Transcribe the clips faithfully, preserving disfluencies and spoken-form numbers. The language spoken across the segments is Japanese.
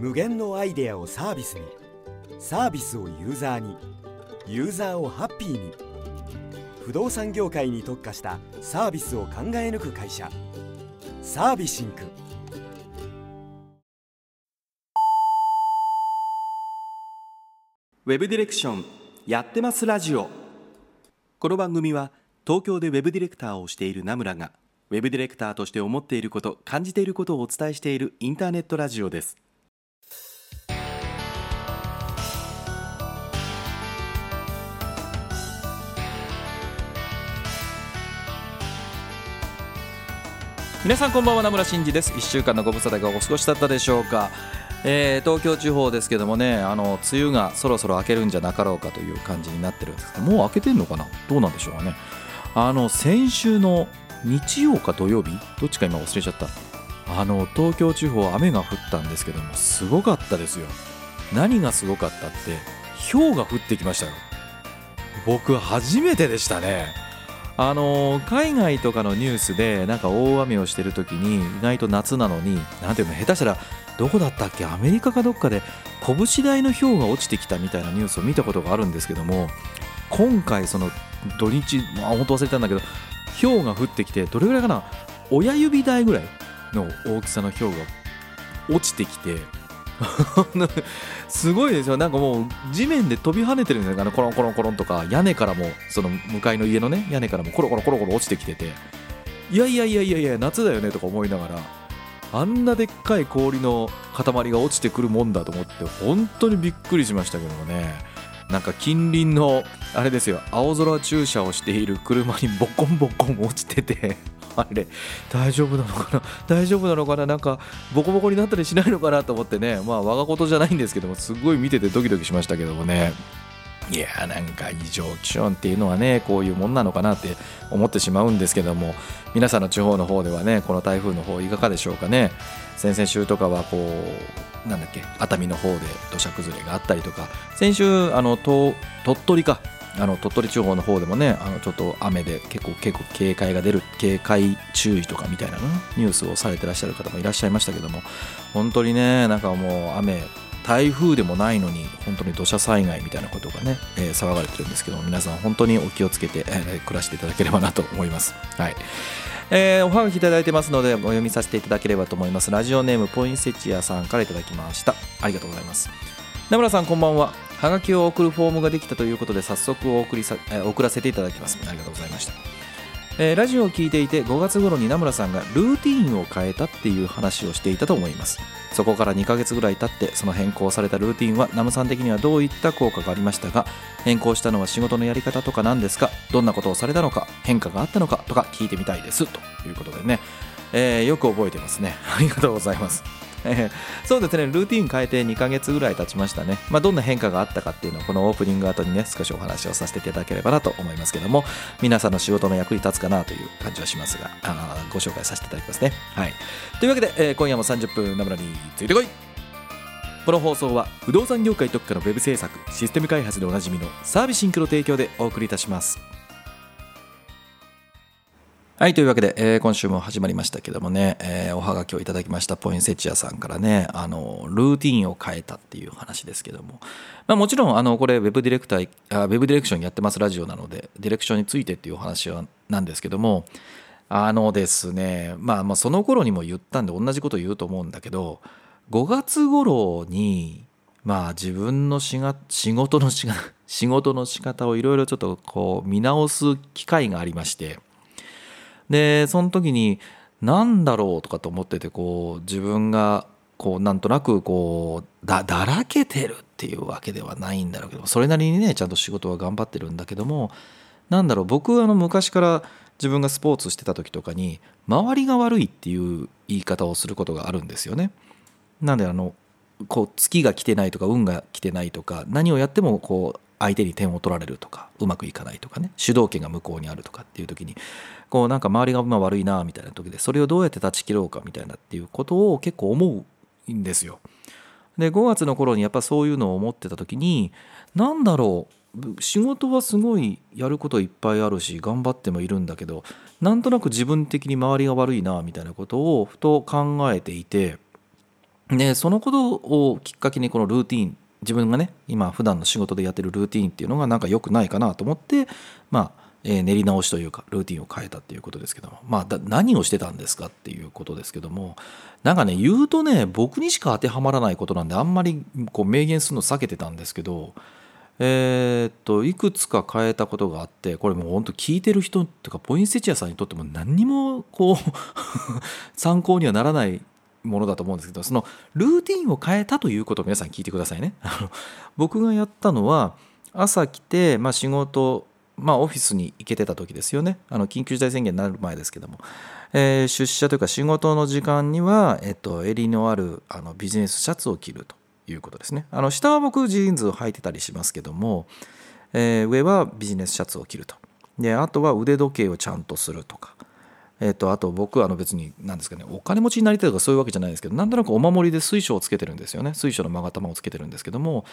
無限のアイデアをサービスに、サービスをユーザーに、ユーザーをハッピーに。不動産業界に特化したサービスを考え抜く会社、サービシンク。ウェブディレクションやってますラジオ。この番組は東京でウェブディレクターをしている名村がウェブディレクターとして思っていること、感じていることをお伝えしているインターネットラジオです。皆さんこんばんは、名村真嗣です。いっしゅうかんのご無沙汰がお過ごしだったでしょうか。えー、東京地方ですけどもね、あの梅雨がそろそろ明けるんじゃなかろうかという感じになってるんですけど、もう明けてんのかな、どうなんでしょうかね。あの先週の日曜か土曜日、どっちか今忘れちゃった、あの東京地方雨が降ったんですけども、すごかったですよ。何がすごかったって、氷が降ってきましたよ。僕初めてでしたね。あの海外とかのニュースでなんか大雨をしてる時に、意外と夏なのに、なんていうの、下手したらどこだったっけ、アメリカかどっかで拳大の氷が落ちてきたみたいなニュースを見たことがあるんですけども、今回その土日、まあ、本当忘れたんだけど、氷が降ってきて、どれぐらいかな、親指大ぐらいの大きさの氷が落ちてきてすごいですよ。なんかもう地面で飛び跳ねてるんじゃないかな、コロンコロンコロンとか、屋根からも、その向かいの家のね、屋根からもコロコロコロコロ落ちてきてて、いやいやいやいやいや、夏だよねとか思いながら、あんなでっかい氷の塊が落ちてくるもんだと思って、本当にびっくりしましたけどもね。なんか近隣のあれですよ、青空駐車をしている車にボコンボコン落ちててあれ大丈夫なのかな大丈夫なのかな、なんかボコボコになったりしないのかなと思ってね、まあ我が事じゃないんですけども、すごい見ててドキドキしましたけどもね。いやー、なんか異常気象っていうのはね、こういうもんなのかなって思ってしまうんですけども、皆さんの地方の方ではね、この台風の方いかがでしょうかね。先々週とかはこう、なんだっけ、熱海の方で土砂崩れがあったりとか、先週あのと鳥取かあの鳥取地方の方でもね、あのちょっと雨で結構結構警戒が出る、警戒注意とかみたいなのニュースをされてらっしゃる方もいらっしゃいましたけども、本当にね、なんかもう雨、台風でもないのに本当に土砂災害みたいなことがね、えー、騒がれてるんですけども、皆さん本当にお気をつけて、えー、暮らしていただければなと思います。はい、えー、おはがきいただいてますので、お読みさせていただければと思います。ラジオネームポインセチアさんからいただきました。ありがとうございます。名村さんこんばんは。はがきを送るフォームができたということで、早速お送りさ、えー、送らせていただきます。ありがとうございました。えー、ラジオを聞いていて、ごがつ頃に名村さんがルーティーンを変えたっていう話をしていたと思います。そこからにかげつぐらい経って、その変更されたルーティーンは名村さん的にはどういった効果がありましたか？変更したのは仕事のやり方とかなんですか？どんなことをされたのか、変化があったのかとか聞いてみたいです、ということでね、えー、よく覚えてますね。ありがとうございます。えー、そうですね、ルーティーン変えてにかげつぐらい経ちましたね。まあ、どんな変化があったかっていうのを、このオープニング後にね、少しお話をさせていただければなと思いますけども、皆さんの仕事の役に立つかなという感じはしますが、あご紹介させていただきますね。はい、というわけで、えー、今夜もさんじゅっぷん名村についてこい。この放送は不動産業界特化のウェブ制作、システム開発でおなじみのサービシンクの提供でお送りいたします。はい、というわけで、えー、今週も始まりましたけどもね、えー、おはがきをいただきましたポインセチアさんからね、あのルーティーンを変えたっていう話ですけども、まあ、もちろんあのこれウェブディレクターあウェブディレクションやってますラジオなので、ディレクションについてっていうお話はなんですけども、あのですね、まあまあその頃にも言ったんで同じこと言うと思うんだけど、ごがつ頃にまあ自分のしが仕事のしが仕事の仕方をいろいろちょっとこう見直す機会がありまして、でその時に何だろうとかと思ってて、こう自分がこうなんとなくこう だ, だらけてるっていうわけではないんだろうけど、それなりにねちゃんと仕事は頑張ってるんだけども、なんだろう、僕あの昔から自分がスポーツしてた時とかに、周りが悪いっていう言い方をすることがあるんですよね。なんであのこう月が来てないとか、運が来てないとか、何をやってもこう相手に点を取られるとか、うまくいかないとかね、主導権が向こうにあるとかっていう時に、こうなんか周りがまあ悪いなみたいな時で、それをどうやって断ち切ろうかみたいなっていうことを結構思うんですよ。でごがつの頃にやっぱそういうのを思ってた時に、なんだろう、仕事はすごいやることいっぱいあるし頑張ってもいるんだけど、なんとなく自分的に周りが悪いなみたいなことをふと考えていて、でそのことをきっかけにこのルーティーン、自分がね今普段の仕事でやってるルーティーンっていうのがなんか良くないかなと思って、まあえー、練り直しというかルーティーンを変えたっていうことですけども、まあ、だ何をしてたんですかっていうことですけども、なんかね言うとね僕にしか当てはまらないことなんであんまりこう明言するの避けてたんですけど、えー、っといくつか変えたことがあって、これもう本当聞いてる人とかポインセチアさんにとっても何にもこう参考にはならないものだと思うんですけど、そのルーティーンを変えたということを皆さん聞いてくださいね僕がやったのは朝来て、まあ、仕事、まあ、オフィスに行けてた時ですよね、あの緊急事態宣言になる前ですけども、えー、出社というか仕事の時間には、えっと、襟のあるあのビジネスシャツを着るということですね。あの下は僕ジーンズを履いてたりしますけども、えー、上はビジネスシャツを着ると。であとは腕時計をちゃんとするとか、えー、とあと僕はあの別に何ですかね、お金持ちになりたいとかそういうわけじゃないですけど、なんとなくお守りで水晶をつけてるんですよね。水晶の勾玉をつけてるんですけども、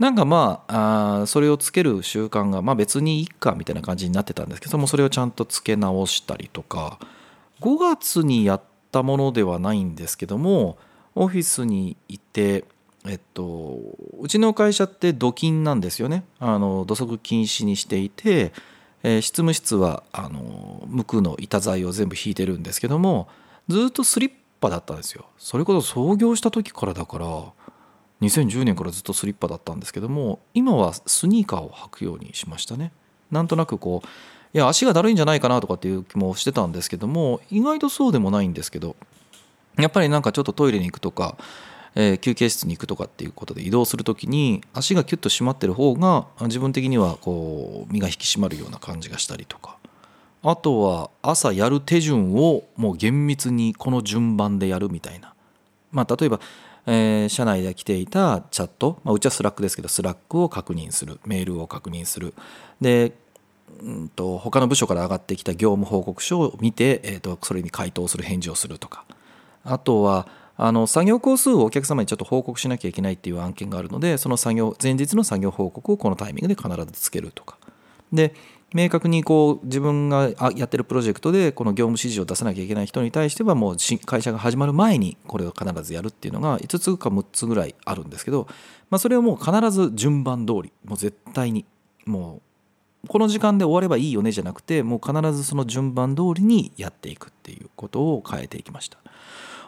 なんかま あ, あそれをつける習慣がまあ別にいいかみたいな感じになってたんですけども、それをちゃんとつけ直したりとか、ごがつにやったものではないんですけども、オフィスにいて、えっとうちの会社って土勤なんですよね。あの土足禁止にしていて、えー、執務室はあの無垢の板材を全部引いてるんですけども、ずっとスリッパだったんですよ。それこそ創業した時からだからにせんじゅうねんからずっとスリッパだったんですけども、今はスニーカーを履くようにしましたね。なんとなくこういや足がだるいんじゃないかなとかっていう気もしてたんですけども、意外とそうでもないんですけど、やっぱりなんかちょっとトイレに行くとか、えー、休憩室に行くとかっていうことで移動するときに足がキュッと締まってる方が自分的にはこう身が引き締まるような感じがしたりとか、あとは朝やる手順をもう厳密にこの順番でやるみたいな、まあ例えばえー社内で来ていたチャット、まあうちはスラックですけど、スラックを確認する、メールを確認する、でうんと他の部署から上がってきた業務報告書を見て、えーとそれに回答する、返事をするとか、あとはあの作業工数をお客様にちょっと報告しなきゃいけないっていう案件があるので、その作業前日の作業報告をこのタイミングで必ずつけるとかで、明確にこう自分がやってるプロジェクトでこの業務指示を出さなきゃいけない人に対してはもう会社が始まる前にこれを必ずやるっていうのがいつつかむっつぐらいあるんですけど、まあ、それをもう必ず順番通り、もう絶対にもうこの時間で終わればいいよねじゃなくて、もう必ずその順番通りにやっていくっていうことを変えていきました。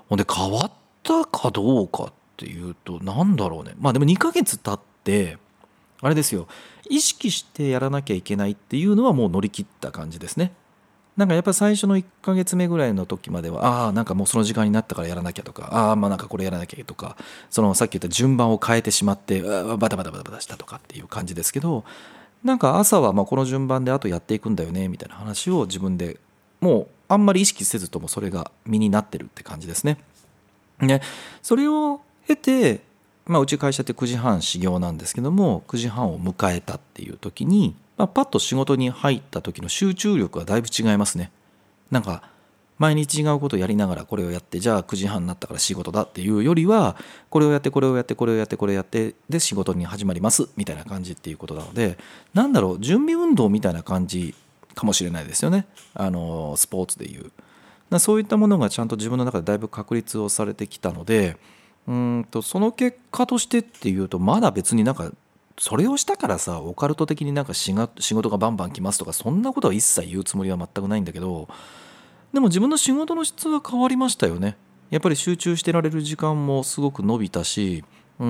ほんで変わったかどうかっていうとなんだろうね、まあでもにかげつ経ってあれですよ、意識してやらなきゃいけないっていうのはもう乗り切った感じですね。なんかやっぱり最初のいっかげつめぐらいの時までは、ああなんかもうその時間になったからやらなきゃとか、ああまあなんかこれやらなきゃとか、そのさっき言った順番を変えてしまってバタバタバタバタしたとかっていう感じですけど、なんか朝はまあこの順番であとやっていくんだよねみたいな話を自分でもうあんまり意識せずともそれが身になってるって感じですね。でそれを経て、まあ、うち会社ってくじはん始業なんですけども、くじはんを迎えたっていう時に、まあ、パッと仕事に入った時の集中力はだいぶ違いますね。なんか毎日違うことをやりながらこれをやって、じゃあくじはんになったから仕事だっていうよりは、これをやってこれをやってこれをやってこれをやってで仕事に始まりますみたいな感じっていうことなので、なんだろう、準備運動みたいな感じかもしれないですよね。あのスポーツでいうそういったものがちゃんと自分の中でだいぶ確立をされてきたので、うーんとその結果としてっていうと、まだ別になんかそれをしたからさオカルト的になんか仕事がバンバン来ますとかそんなことは一切言うつもりは全くないんだけど、でも自分の仕事の質は変わりましたよね。やっぱり集中してられる時間もすごく伸びたし、うー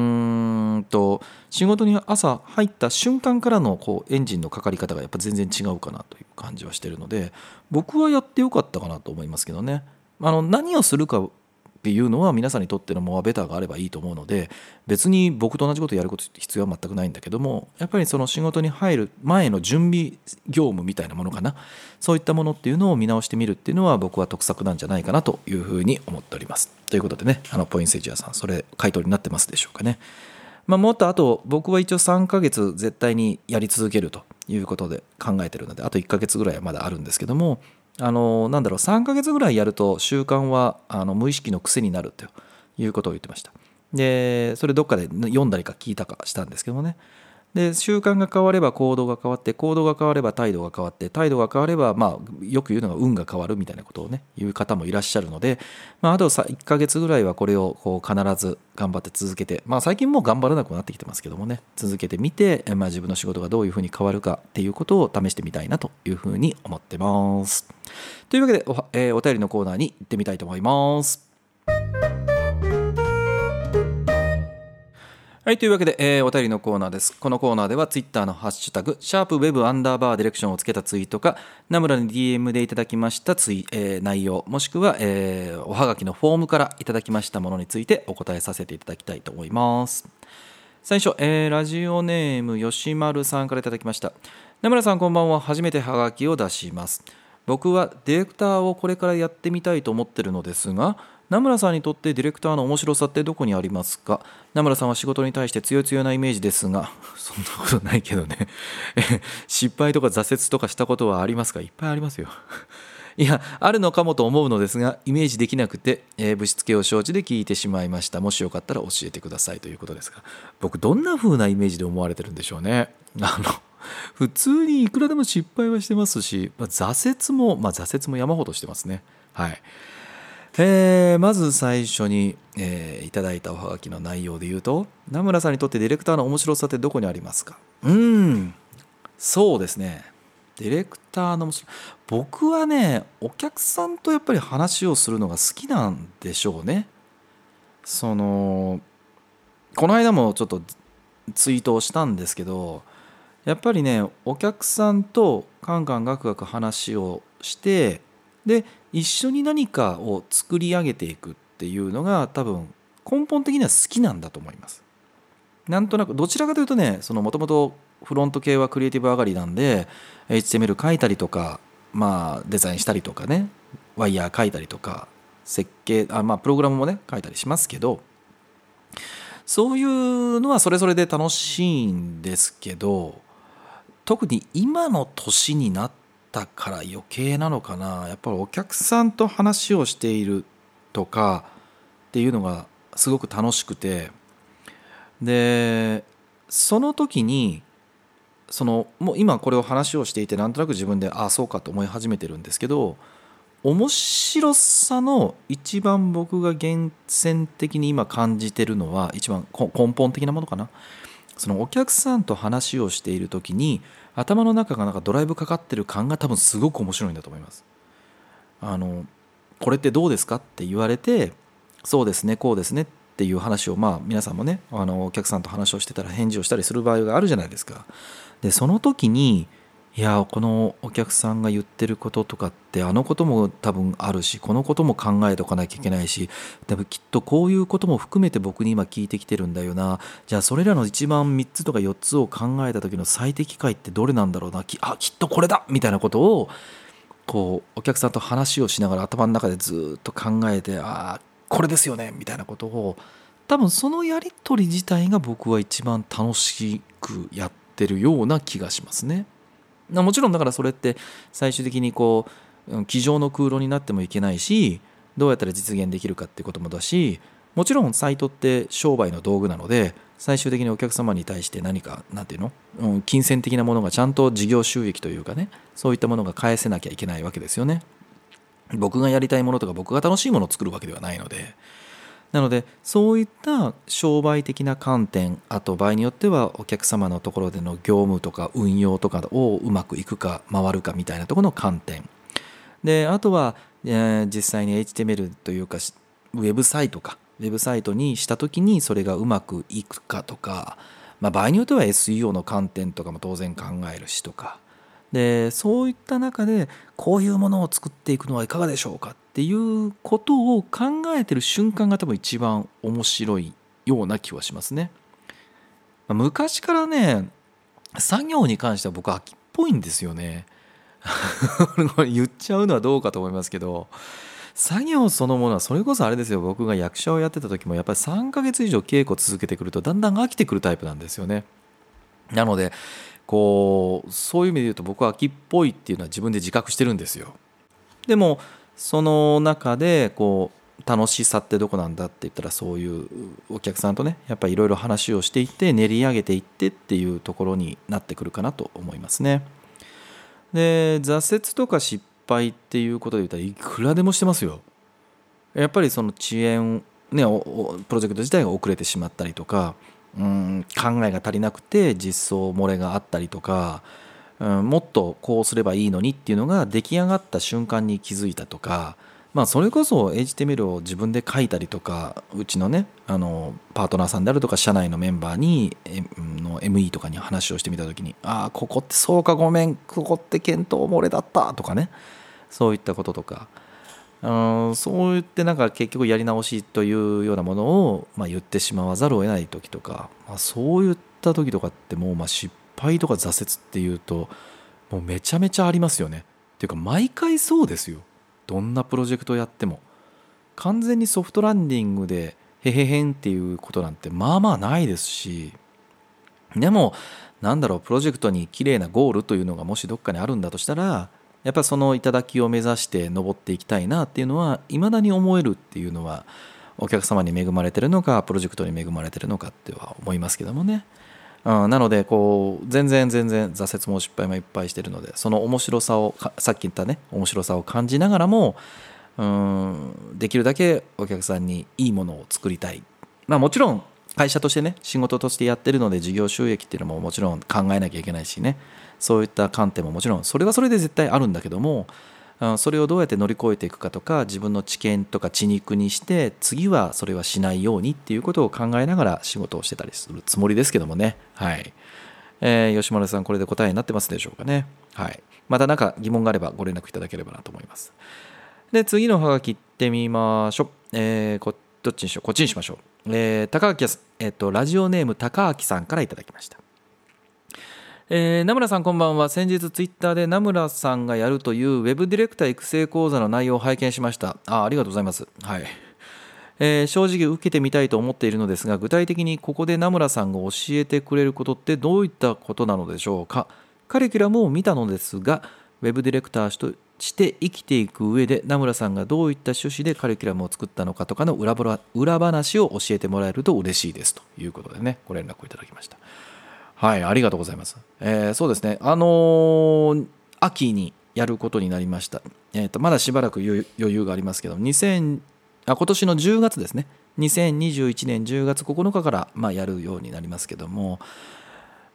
んと仕事に朝入った瞬間からのこうエンジンのかかり方がやっぱ全然違うかなという感じはしてるので、僕はやってよかったかなと思いますけどね。あの何をするかっていうのは皆さんにとってのモアベターがあればいいと思うので、別に僕と同じことやること必要は全くないんだけども、やっぱりその仕事に入る前の準備業務みたいなものかな、そういったものっていうのを見直してみるっていうのは僕は得策なんじゃないかなというふうに思っております。ということでね、あのポインセチアさん、それ回答になってますでしょうかね。まあ、もっとあと僕は一応さんかげつ絶対にやり続けるということで考えてるので、あといっかげつぐらいはまだあるんですけども、あのなんだろう、さんかげつぐらいやると習慣はあの無意識の癖になるということを言ってました。でそれどっかで読んだりか聞いたかしたんですけどもね、で習慣が変われば行動が変わって、行動が変われば態度が変わって、態度が変われば、まあ、よく言うのが運が変わるみたいなことをね言う方もいらっしゃるので、まあ、あといっかげつぐらいはこれをこう必ず頑張って続けて、まあ、最近もう頑張らなくなってきてますけどもね、続けてみて、まあ、自分の仕事がどういうふうに変わるかっていうことを試してみたいなというふうに思ってます。というわけで お,、えー、お便りのコーナーに行ってみたいと思います。はい、というわけで、えー、お便りのコーナーです。このコーナーではツイッターのハッシュタグシャープウェブアンダーバーディレクションをつけたツイートかナムラに ディーエム でいただきましたツイ、えー、内容、もしくは、えー、おはがきのフォームからいただきましたものについてお答えさせていただきたいと思います。最初、えー、ラジオネーム吉丸さんからいただきました。ナムラさんこんばんは、初めてはがきを出します。僕はディレクターをこれからやってみたいと思ってるのですが、名村さんにとってディレクターの面白さってどこにありますか？名村さんは仕事に対して強々なイメージですが、そんなことないけどね失敗とか挫折とかしたことはありますか？いっぱいありますよいや、あるのかもと思うのですがイメージできなくて、えー、ぶしつけを承知で聞いてしまいました。もしよかったら教えてくださいということですが、僕どんな風なイメージで思われてるんでしょうね。あの普通にいくらでも失敗はしてますし、まあ、挫折も、まあ、挫折も山ほどしてますね。はいえー、まず最初に、えー、いただいたおはがきの内容で言うと、名村さんにとってディレクターの面白さってどこにありますか？うーん、そうですね、ディレクターの面白さ、僕はねお客さんとやっぱり話をするのが好きなんでしょうね。そのこの間もちょっとツイートをしたんですけど、やっぱりねお客さんとカンカンガクガク話をして、で一緒に何かを作り上げていくっていうのが多分根本的には好きなんだと思います。なんとなくどちらかというとね、そのもともとフロント系はクリエイティブ上がりなんで エイチティーエムエル 書いたりとか、まあ、デザインしたりとかね、ワイヤー書いたりとか設計、あ、まあ、プログラムもね書いたりしますけど、そういうのはそれぞれで楽しいんですけど、特に今の年になってだから余計なのかな、やっぱりお客さんと話をしているとかっていうのがすごく楽しくて、でその時にそのもう今これを話をしていてなんとなく自分でああそうかと思い始めてるんですけど、面白さの一番僕が源泉的に今感じてるのは一番根本的なものかな。そのお客さんと話をしている時に頭の中がなんかドライブかかってる感が多分すごく面白いんだと思います。あのこれってどうですかって言われて、そうですねこうですねっていう話を、まあ皆さんもねあのお客さんと話をしてたら返事をしたりする場合があるじゃないですか。でその時にいやこのお客さんが言ってることとかってあのことも多分あるし、このことも考えておかなきゃいけないし、多分きっとこういうことも含めて僕に今聞いてきてるんだよな、じゃあそれらの一番みっつとかよっつを考えた時の最適解ってどれなんだろうな、きあきっとこれだみたいなことをこうお客さんと話をしながら頭の中でずっと考えて、ああこれですよねみたいなことを、多分そのやり取り自体が僕は一番楽しくやってるような気がしますね。もちろんだからそれって最終的にこう机上の空論になってもいけないし、どうやったら実現できるかってこともだし、もちろんサイトって商売の道具なので最終的にお客様に対して何かなんていうの、うん、金銭的なものがちゃんと事業収益というかね、そういったものが返せなきゃいけないわけですよね。僕がやりたいものとか僕が楽しいものを作るわけではないので、なのでそういった商売的な観点、あと場合によってはお客様のところでの業務とか運用とかをうまくいくか回るかみたいなところの観点で、あとは、えー、実際に エイチティーエムエル というかウェブサイトかウェブサイトにした時にそれがうまくいくかとか、まあ、場合によっては エスイーオー の観点とかも当然考えるしとかで、そういった中でこういうものを作っていくのはいかがでしょうかっていうことを考えてる瞬間が多分一番面白いような気はしますね。昔からね作業に関しては僕飽きっぽいんですよね言っちゃうのはどうかと思いますけど、作業そのものはそれこそあれですよ、僕が役者をやってた時もやっぱりさんかげつ以上稽古続けてくるとだんだん飽きてくるタイプなんですよね。なのでこうそういう意味で言うと僕は飽きっぽいっていうのは自分で自覚してるんですよ。でもその中でこ楽しさってどこなんだって言ったら、そういうお客さんとねやっぱりいろいろ話をしていって練り上げていってっていうところになってくるかなと思いますね。で、挫折とか失敗っていうことで言ったらいくらでもしてますよ。やっぱりその遅延、ね、プロジェクト自体が遅れてしまったりとか、うん、考えが足りなくて実装漏れがあったりとか、うん、もっとこうすればいいのにっていうのが出来上がった瞬間に気づいたとか、まあ、それこそ エイチティーエムエル を自分で書いたりとか、うちのねあのパートナーさんであるとか社内のメンバーにの エムイー とかに話をしてみたときに、ああここってそうか、ごめん、ここって検討漏れだったとかね、そういったこととか、あそう言ってなんか結局やり直しというようなものを、まあ、言ってしまわざるを得ない時とか、まあ、そういった時とかってもうまあ失敗とか挫折っていうともうめちゃめちゃありますよね。っていうか毎回そうですよ。どんなプロジェクトをやっても完全にソフトランディングでへへへんっていうことなんてまあまあないですし、でもなんだろう、プロジェクトに綺麗なゴールというのがもしどっかにあるんだとしたら、やっぱりその頂を目指して登っていきたいなっていうのはいまだに思えるっていうのは、お客様に恵まれてるのかプロジェクトに恵まれてるのかっては思いますけどもね、うん、なのでこう全然全然挫折も失敗もいっぱいしてるので、その面白さをさっき言ったね面白さを感じながらも、うん、できるだけお客さんにいいものを作りたい、まあ、もちろん会社としてね仕事としてやってるので事業収益っていうのももちろん考えなきゃいけないしね、そういった観点ももちろんそれはそれで絶対あるんだけども、それをどうやって乗り越えていくかとか、自分の知見とか知肉にして次はそれはしないようにっていうことを考えながら仕事をしてたりするつもりですけどもね、はい、えー、吉丸さんこれで答えになってますでしょうかね、はい、また何か疑問があればご連絡いただければなと思います。で、次のハガキ行ってみましょう、えー、こどっちにしよう、こっちにしましょう、えー、高明、えーと、ラジオネーム高明さんからいただきました。えー、名村さんこんばんは。先日ツイッターで名村さんがやるというウェブディレクター育成講座の内容を拝見しました。 あ, ありがとうございます、はい、えー、正直受けてみたいと思っているのですが、具体的にここで名村さんが教えてくれることってどういったことなのでしょうか。カリキュラムを見たのですが、ウェブディレクターとして生きていく上で名村さんがどういった趣旨でカリキュラムを作ったのかとかの 裏, 裏話を教えてもらえると嬉しいですということでね、ご連絡をいただきました。はい、ありがとうございます。えー、そうですね、あのー、秋にやることになりました、えー、とまだしばらく余裕がありますけど、2000あ今年のじゅうがつですね、にせんにじゅういちねんじゅうがつここのかから、まあ、やるようになりますけども、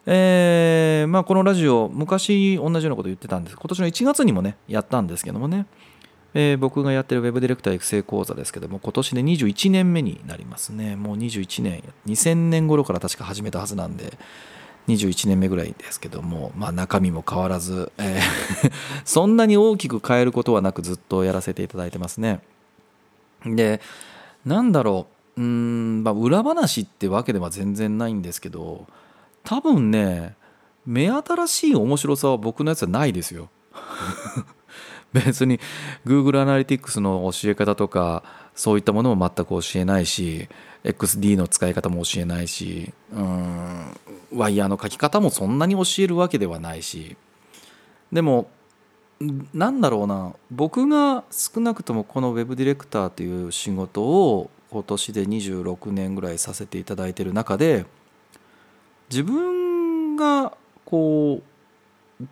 えーまあ、このラジオ昔同じようなこと言ってたんです。今年のいちがつにもねやったんですけどもね、えー、僕がやってるウェブディレクター育成講座ですけども、今年でにじゅういちねんめになりますね。もうにじゅういちねん、にせんねん頃から確か始めたはずなんでにじゅういちねんめぐらいですけども、まあ、中身も変わらず、えー、そんなに大きく変えることはなくずっとやらせていただいてますね。で、なんだろう、うーん、まあ、裏話ってわけでは全然ないんですけど、多分ね目新しい面白さは僕のやつはないですよ別に Google アナリティクスの教え方とかそういったものも全く教えないし、 エックスディー の使い方も教えないし、うーん、ワイヤーの書き方もそんなに教えるわけではないし、でもなんだろうな、僕が少なくともこのウェブディレクターという仕事を今年でにじゅうろくねんぐらいさせていただいている中で、自分がこう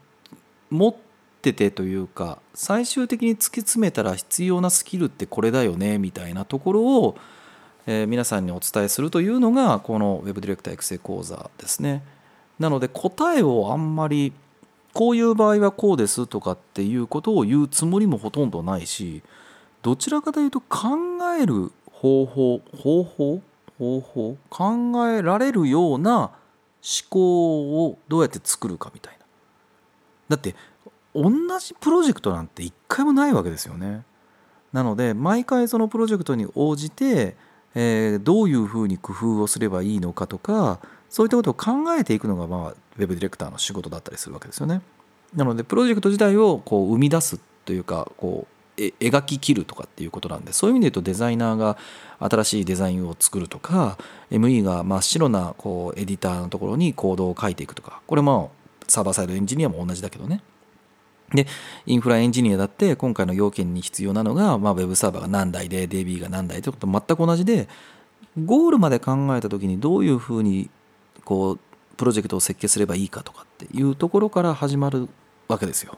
持っててというか、最終的に突き詰めたら必要なスキルってこれだよねみたいなところをえー、皆さんにお伝えするというのがこのウェブディレクター育成講座ですね。なので答えをあんまりこういう場合はこうですとかっていうことを言うつもりもほとんどないし、どちらかというと考える方法方法方法考えられるような思考をどうやって作るかみたいな。だって同じプロジェクトなんて一回もないわけですよね。なので毎回そのプロジェクトに応じてえー、どういうふうに工夫をすればいいのかとか、そういったことを考えていくのが、まあ、ウェブディレクターの仕事だったりするわけですよね。なのでプロジェクト自体をこう生み出すというか、こう描き切るとかっていうことなんで、そういう意味で言うとデザイナーが新しいデザインを作るとか、 エムイー が真っ白なこうエディターのところにコードを書いていくとか、これもサーバーサイドエンジニアも同じだけどね、でインフラエンジニアだって今回の要件に必要なのが、まあ、ウェブサーバーが何台で ディービー が何台ということと全く同じで、ゴールまで考えた時にどういうふうにこうプロジェクトを設計すればいいかとかっていうところから始まるわけですよ。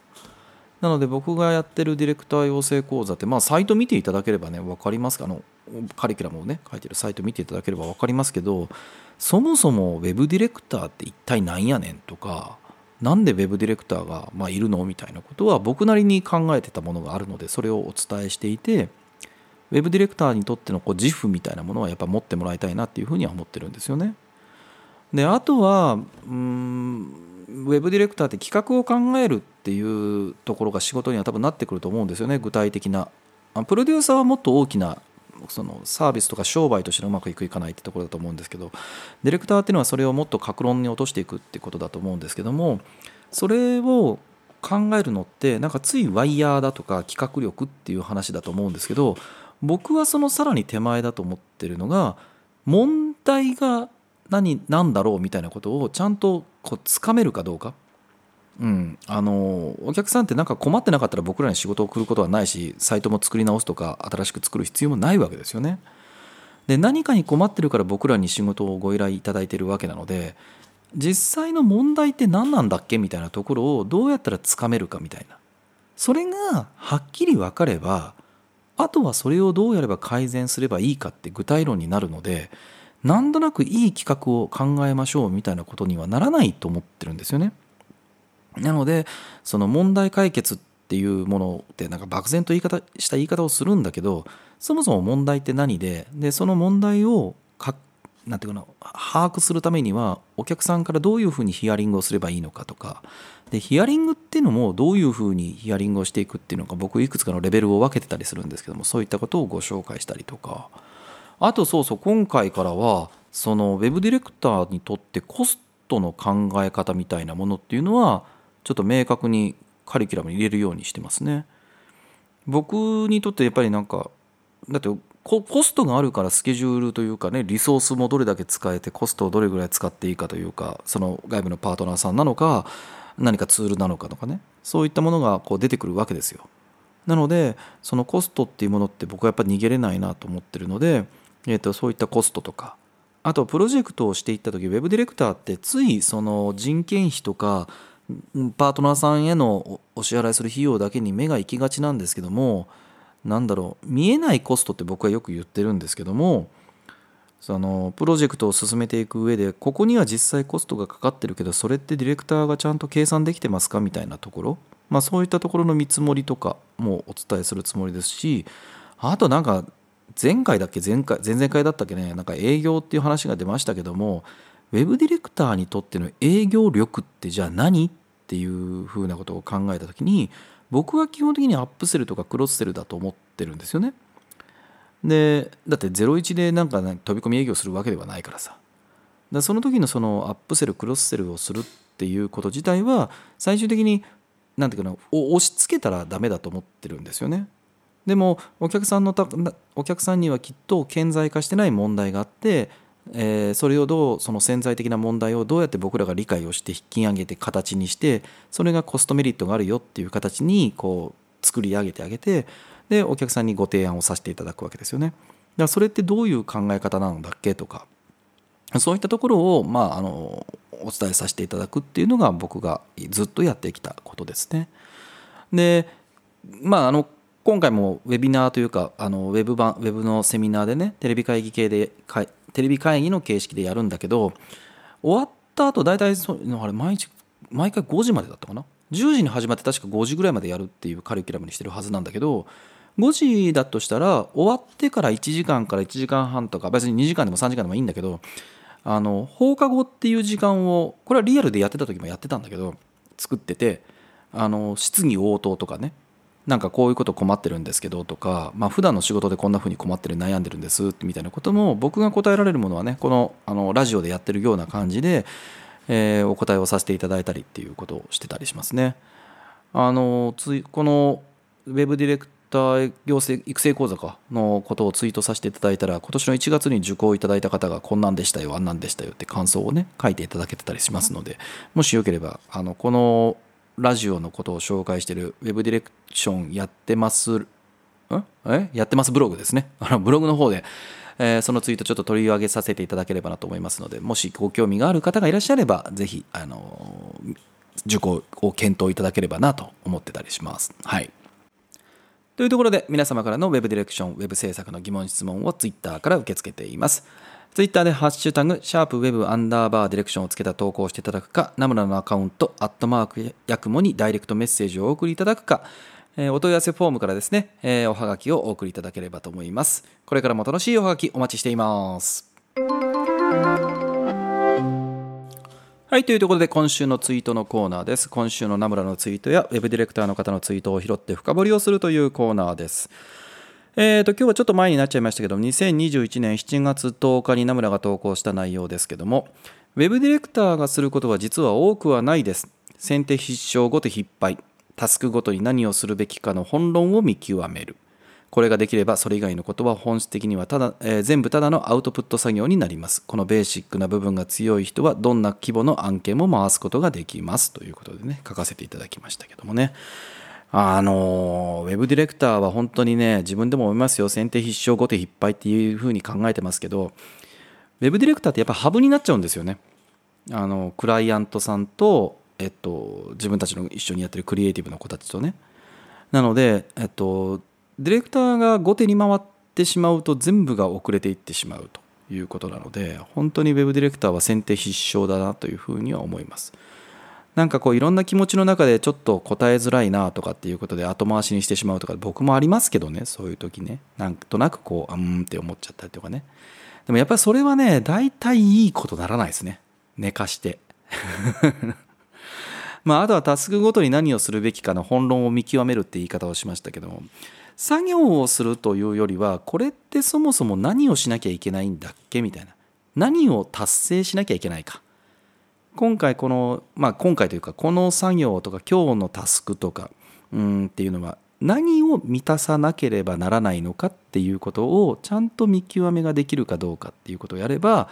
なので僕がやってるディレクター養成講座って、まあ、サイト見ていただければね分かりますか、あのカリキュラムをね書いてるサイト見ていただければ分かりますけど、そもそもウェブディレクターって一体なんやねんとか、なんでウェブディレクターがまあいるのみたいなことは僕なりに考えてたものがあるので、それをお伝えしていて、ウェブディレクターにとってのこう自負みたいなものはやっぱ持ってもらいたいなっていうふうには思ってるんですよね。であとはうーんウェブディレクターって企画を考えるっていうところが仕事には多分なってくると思うんですよね。具体的なプロデューサーはもっと大きなそのサービスとか商売としてのうまくいくいかないってところだと思うんですけど、ディレクターっていうのはそれをもっと格論に落としていくってことだと思うんですけども、それを考えるのってなんかついワイヤーだとか企画力っていう話だと思うんですけど、僕はそのさらに手前だと思ってるのが、問題が何なんだろうみたいなことをちゃんとこうつかめるかどうか、うん、あのお客さんってなんか困ってなかったら僕らに仕事を送ることはないし、サイトも作り直すとか新しく作る必要もないわけですよね。で何かに困ってるから僕らに仕事をご依頼いただいているわけなので、実際の問題って何なんだっけみたいなところをどうやったらつかめるかみたいな、それがはっきり分かれば、あとはそれをどうやれば改善すればいいかって具体論になるので、なんとなくいい企画を考えましょうみたいなことにはならないと思ってるんですよね。なのでその問題解決っていうものってなんか漠然と言い方した言い方をするんだけど、そもそも問題って何 で, でその問題をかなんていうかな把握するためには、お客さんからどういうふうにヒアリングをすればいいのかとかで、ヒアリングっていうのもどういうふうにヒアリングをしていくっていうのか、僕いくつかのレベルを分けてたりするんですけども、そういったことをご紹介したりとか、あとそうそう今回からはそのウェブディレクターにとってコストの考え方みたいなものっていうのはちょっと明確にカリキュラムに入れるようにしてますね。僕にとってやっぱりなんかだってコストがあるからスケジュールというかね、リソースもどれだけ使えてコストをどれぐらい使っていいかというか、その外部のパートナーさんなのか何かツールなのかとかね、そういったものがこう出てくるわけですよ。なのでそのコストっていうものって僕はやっぱり逃げれないなと思ってるので、えー、とそういったコストとか、あとプロジェクトをしていった時、ウェブディレクターってついその人件費とかパートナーさんへのお支払いする費用だけに目が行きがちなんですけども、なんだろう、見えないコストって僕はよく言ってるんですけども、そのプロジェクトを進めていく上でここには実際コストがかかってるけど、それってディレクターがちゃんと計算できてますかみたいなところ、まあ、そういったところの見積もりとかもお伝えするつもりですし、あとなんか前回だっけ前回前々回だったっけね、なんか営業っていう話が出ましたけども、ウェブディレクターにとっての営業力ってじゃあ何っていうふうなことを考えた時に、僕は基本的にアップセルとかクロスセルだと思ってるんですよね。でだってゼロイチでなんか飛び込み営業するわけではないからさ、だからその時のそのアップセルクロスセルをするっていうこと自体は最終的になんていうかな、押し付けたらダメだと思ってるんですよね。でもお客さんのたお客さんにはきっと顕在化してない問題があって、えー、それをどうその潜在的な問題をどうやって僕らが理解をして引き上げて形にして、それがコストメリットがあるよっていう形にこう作り上げてあげて、でお客さんにご提案をさせていただくわけですよね。だからそれってどういう考え方なのだっけとか、そういったところを、まあ、あのお伝えさせていただくっていうのが僕がずっとやってきたことですね。でまああの今回もウェビナーというか、あのウェブ版ウェブのセミナーでね、テレビ会議系でテレビ会議の形式でやるんだけど、終わった後だいたいあれ毎日毎回ごじまでだったかな、じゅうじに始まって確かごじぐらいまでやるっていうカリキュラムにしてるはずなんだけど、ごじだとしたら終わってからいちじかんからいちじかんはんとか、別ににじかんでもさんじかんでもいいんだけど、あの放課後っていう時間を、これはリアルでやってた時もやってたんだけど、作っててあの質疑応答とかね、なんかこういうこと困ってるんですけどとか、まあ、普段の仕事でこんなふうに困ってる悩んでるんですみたいなことも、僕が答えられるものはね、この、あのラジオでやってるような感じで、えー、お答えをさせていただいたりっていうことをしてたりしますね。あのついこのウェブディレクター養成育成講座かのことをツイートさせていただいたら、今年のいちがつに受講いただいた方がこんなんでしたよあんなんでしたよって感想をね書いていただけてたりしますので、もしよければあのこのラジオのことを紹介しているウェブディレクションやってますんえやってますブログですね。あのブログの方で、えー、そのツイートちょっと取り上げさせていただければなと思いますので、もしご興味がある方がいらっしゃればぜひ、あのー、受講を検討いただければなと思ってたりします。はい。というところで、皆様からのウェブディレクション、ウェブ制作の疑問質問をツイッターから受け付けています。ツイッターでハッシュタグシャープウェブアンダーバーディレクションをつけた投稿をしていただくか、ナムラのアカウントアットマークヤクモにダイレクトメッセージをお送りいただくか、えー、お問い合わせフォームからですね、えー、おはがきをお送りいただければと思います。これからも楽しいおはがきお待ちしています。はい、というところで今週のツイートのコーナーです。今週のナムラのツイートやウェブディレクターの方のツイートを拾って深掘りをするというコーナーです。えーと今日はちょっと前になっちゃいましたけど、にせんにじゅういちねんしちがつとおかにナムラが投稿した内容ですけども、ウェブディレクターがすることは実は多くはないです。先手必勝後手必敗。タスクごとに何をするべきかの本論を見極める。これができればそれ以外のことは本質的にはただ、えー、全部ただのアウトプット作業になります。このベーシックな部分が強い人はどんな規模の案件も回すことができます。ということでね、書かせていただきましたけどもね。あのウェブディレクターは本当にね、自分でも思いますよ。先手必勝後手必敗っていうふうに考えてますけど、ウェブディレクターってやっぱハブになっちゃうんですよね。あのクライアントさんと、えっと、自分たちの一緒にやってるクリエイティブの子たちとね。なので、えっと、ディレクターが後手に回ってしまうと全部が遅れていってしまうということなので、本当にウェブディレクターは先手必勝だなというふうには思います。なんかこういろんな気持ちの中でちょっと答えづらいなとかっていうことで後回しにしてしまうとか、僕もありますけどね、そういう時ね、なんとなくこうあんって思っちゃったりとかね。でもやっぱりそれはね、大体いいことならないですね、寝かしてまああとはタスクごとに何をするべきかの本論を見極めるって言い方をしましたけども、作業をするというよりは、これってそもそも何をしなきゃいけないんだっけみたいな、何を達成しなきゃいけないか、今回この、まあ、今回というかこの作業とか今日のタスクとかうんっていうのは何を満たさなければならないのかっていうことをちゃんと見極めができるかどうかっていうことをやれば、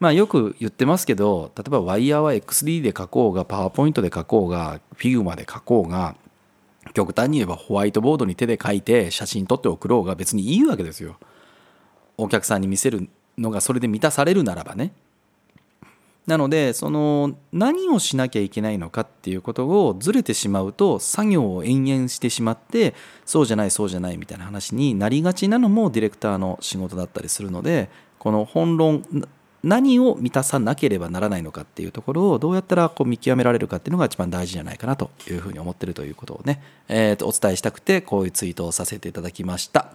まあよく言ってますけど、例えばワイヤーは エックスディー で書こうが、パワーポイントで書こうが、Figma で書こうが、極端に言えばホワイトボードに手で書いて写真撮って送ろうが別にいいわけですよ。お客さんに見せるのがそれで満たされるならばね。なので、その何をしなきゃいけないのかっていうことをずれてしまうと、作業を延々してしまって、そうじゃないそうじゃないみたいな話になりがちなのもディレクターの仕事だったりするので、この本論、何を満たさなければならないのかっていうところをどうやったらこう見極められるかっていうのが一番大事じゃないかなというふうに思ってるということをね、えーとお伝えしたくてこういうツイートをさせていただきました。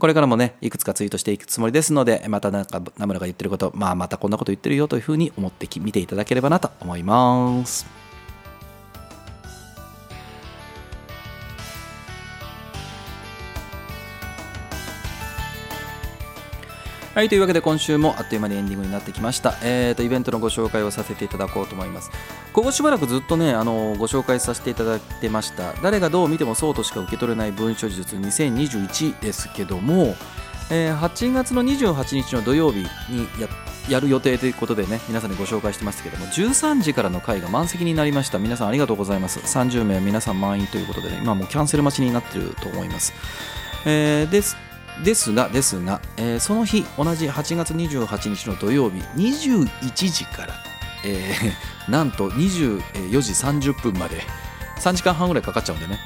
これからもね、いくつかツイートしていくつもりですので、またなんかナムラが言ってること、まあまたこんなこと言ってるよというふうに思って見ていただければなと思います。はい、というわけで今週もあっという間にエンディングになってきました。えーと、イベントのご紹介をさせていただこうと思います。ここしばらくずっとね、あのご紹介させていただいてました。誰がどう見てもそうとしか受け取れない文書術にせんにじゅういちですけども、えー、はちがつのにじゅうはちにちの土曜日に や, やる予定ということでね、皆さんにご紹介してましたけども、じゅうさんじからの会が満席になりました。皆さんありがとうございます。さんじゅうめい皆さん満員ということでね、今もうキャンセル待ちになっていると思います。えー、です。ですがですが、えー、その日同じはちがつにじゅうはちにちの土曜日にじゅういちじから、えー、なんとにじゅうよじさんじゅっぷんまでさんじかんはんぐらいかかっちゃうんでね、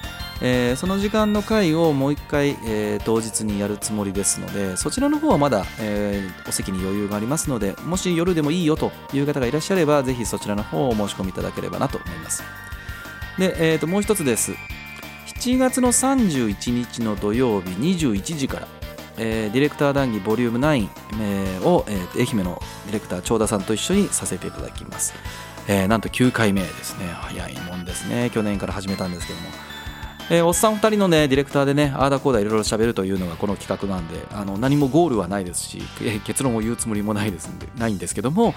えー、その時間の回をもう一回、えー、当日にやるつもりですので、そちらの方はまだ、えー、お席に余裕がありますので、もし夜でもいいよという方がいらっしゃればぜひそちらの方をお申し込みいただければなと思います。で、えーと、もう一つです。しちがつのさんじゅういちにちの土曜日にじゅういちじから、えー、ディレクター談義ボリュームナイン、えー、を、えー、愛媛のディレクター長田さんと一緒にさせていただきます、えー、なんときゅうかいめですね。早いもんですね。去年から始めたんですけども、えー、おっさんふたりのねディレクターでね、あーだこーだいろいろ喋るというのがこの企画なんで、あの何もゴールはないですし、えー、結論を言うつもりもないですんでないんですけども、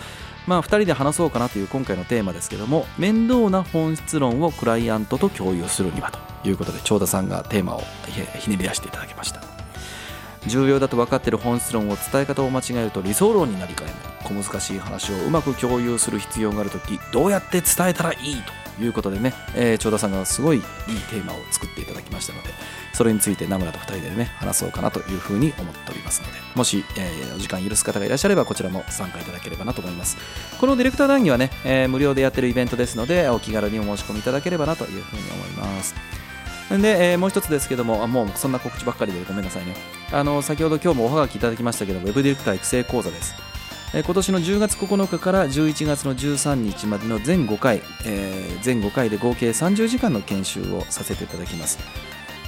まあふたりで話そうかなという今回のテーマですけども、面倒な本質論をクライアントと共有するにはということで、長田さんがテーマをひねり出していただきました。重要だと分かっている本質論を伝え方を間違えると理想論になりかねない。小難しい話をうまく共有する必要があるとき、どうやって伝えたらいいということでね、えー、長田さんがすごいいいテーマを作っていただきましたので、それについて名村とふたりでね話そうかなというふうに思っておりますので、もし、えー、お時間許す方がいらっしゃればこちらも参加いただければなと思います。このディレクター談義はね、えー、無料でやってるイベントですので、お気軽にお申し込みいただければなというふうに思います。で、えー、もう一つですけども、もうそんな告知ばっかりでごめんなさいね。あの先ほど今日もおはがきいただきましたけど、ウェブディレクター育成講座です。今年のじゅうがつここのかからじゅういちがつのじゅうさんにちまでの全ごかい、えー、全ごかいで合計さんじゅうじかんの研修をさせていただきます。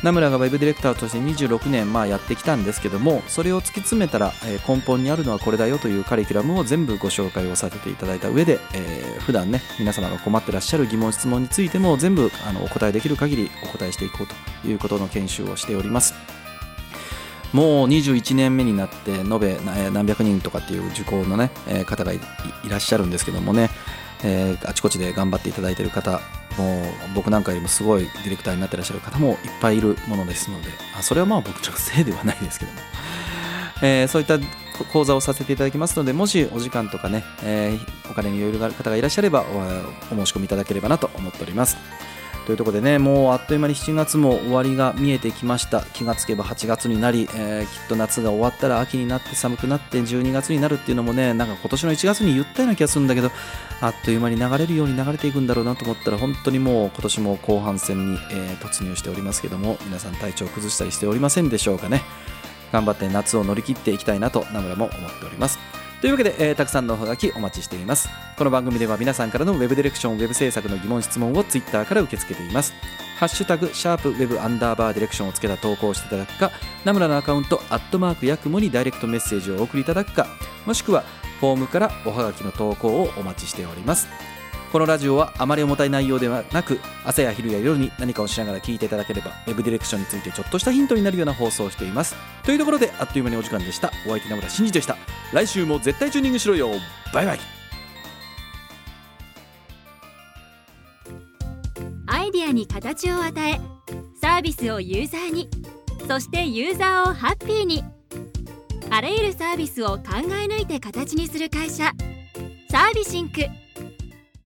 名村がウェブディレクターとしてにじゅうろくねん、まあ、やってきたんですけども、それを突き詰めたら、えー、根本にあるのはこれだよというカリキュラムを全部ご紹介をさせていただいた上で、えー、普段ね皆様が困ってらっしゃる疑問質問についても全部あのお答えできる限りお答えしていこうということの研修をしております。もうにじゅういちねんめになって延べ何百人とかっていう受講の、ね、方が い, いらっしゃるんですけどもね、えー、あちこちで頑張っていただいている方も、僕なんかよりもすごいディレクターになっていらっしゃる方もいっぱいいるものですので、あそれはまあ僕のせいではないですけども、えー、そういった講座をさせていただきますので、もしお時間とかね、えー、お金に余裕がある方がいらっしゃれば お, お申し込みいただければなと思っております。というところでね、もうあっという間にしちがつも終わりが見えてきました。気がつけばはちがつになり、えー、きっと夏が終わったら秋になって寒くなってじゅうにがつになるっていうのもね、なんか今年のいちがつに言ったような気がするんだけど、あっという間に流れるように流れていくんだろうなと思ったら、本当にもう今年も後半戦に、えー、突入しておりますけども、皆さん体調崩したりしておりませんでしょうかね。頑張って夏を乗り切っていきたいなと名村も思っております。というわけで、えー、たくさんのおはがきお待ちしています。この番組では皆さんからのウェブディレクション、ウェブ制作の疑問質問をツイッターから受け付けています。ハッシュタグシャープウェブアンダーバーディレクションをつけた投稿していただくか、名村のアカウントアットマークヤクモにダイレクトメッセージをお送りいただくか、もしくはフォームからおはがきの投稿をお待ちしております。このラジオはあまり重たい内容ではなく、朝や昼や夜に何かをしながら聞いていただければ、ウェブディレクションについてちょっとしたヒントになるような放送をしています。というところで、あっという間にお時間でした。お相手名村真嗣でした。来週も絶対チューニングしろよ。バイバイ。アイディアに形を与え、サービスをユーザーに、そしてユーザーをハッピーに。あらゆるサービスを考え抜いて形にする会社、サービシンク。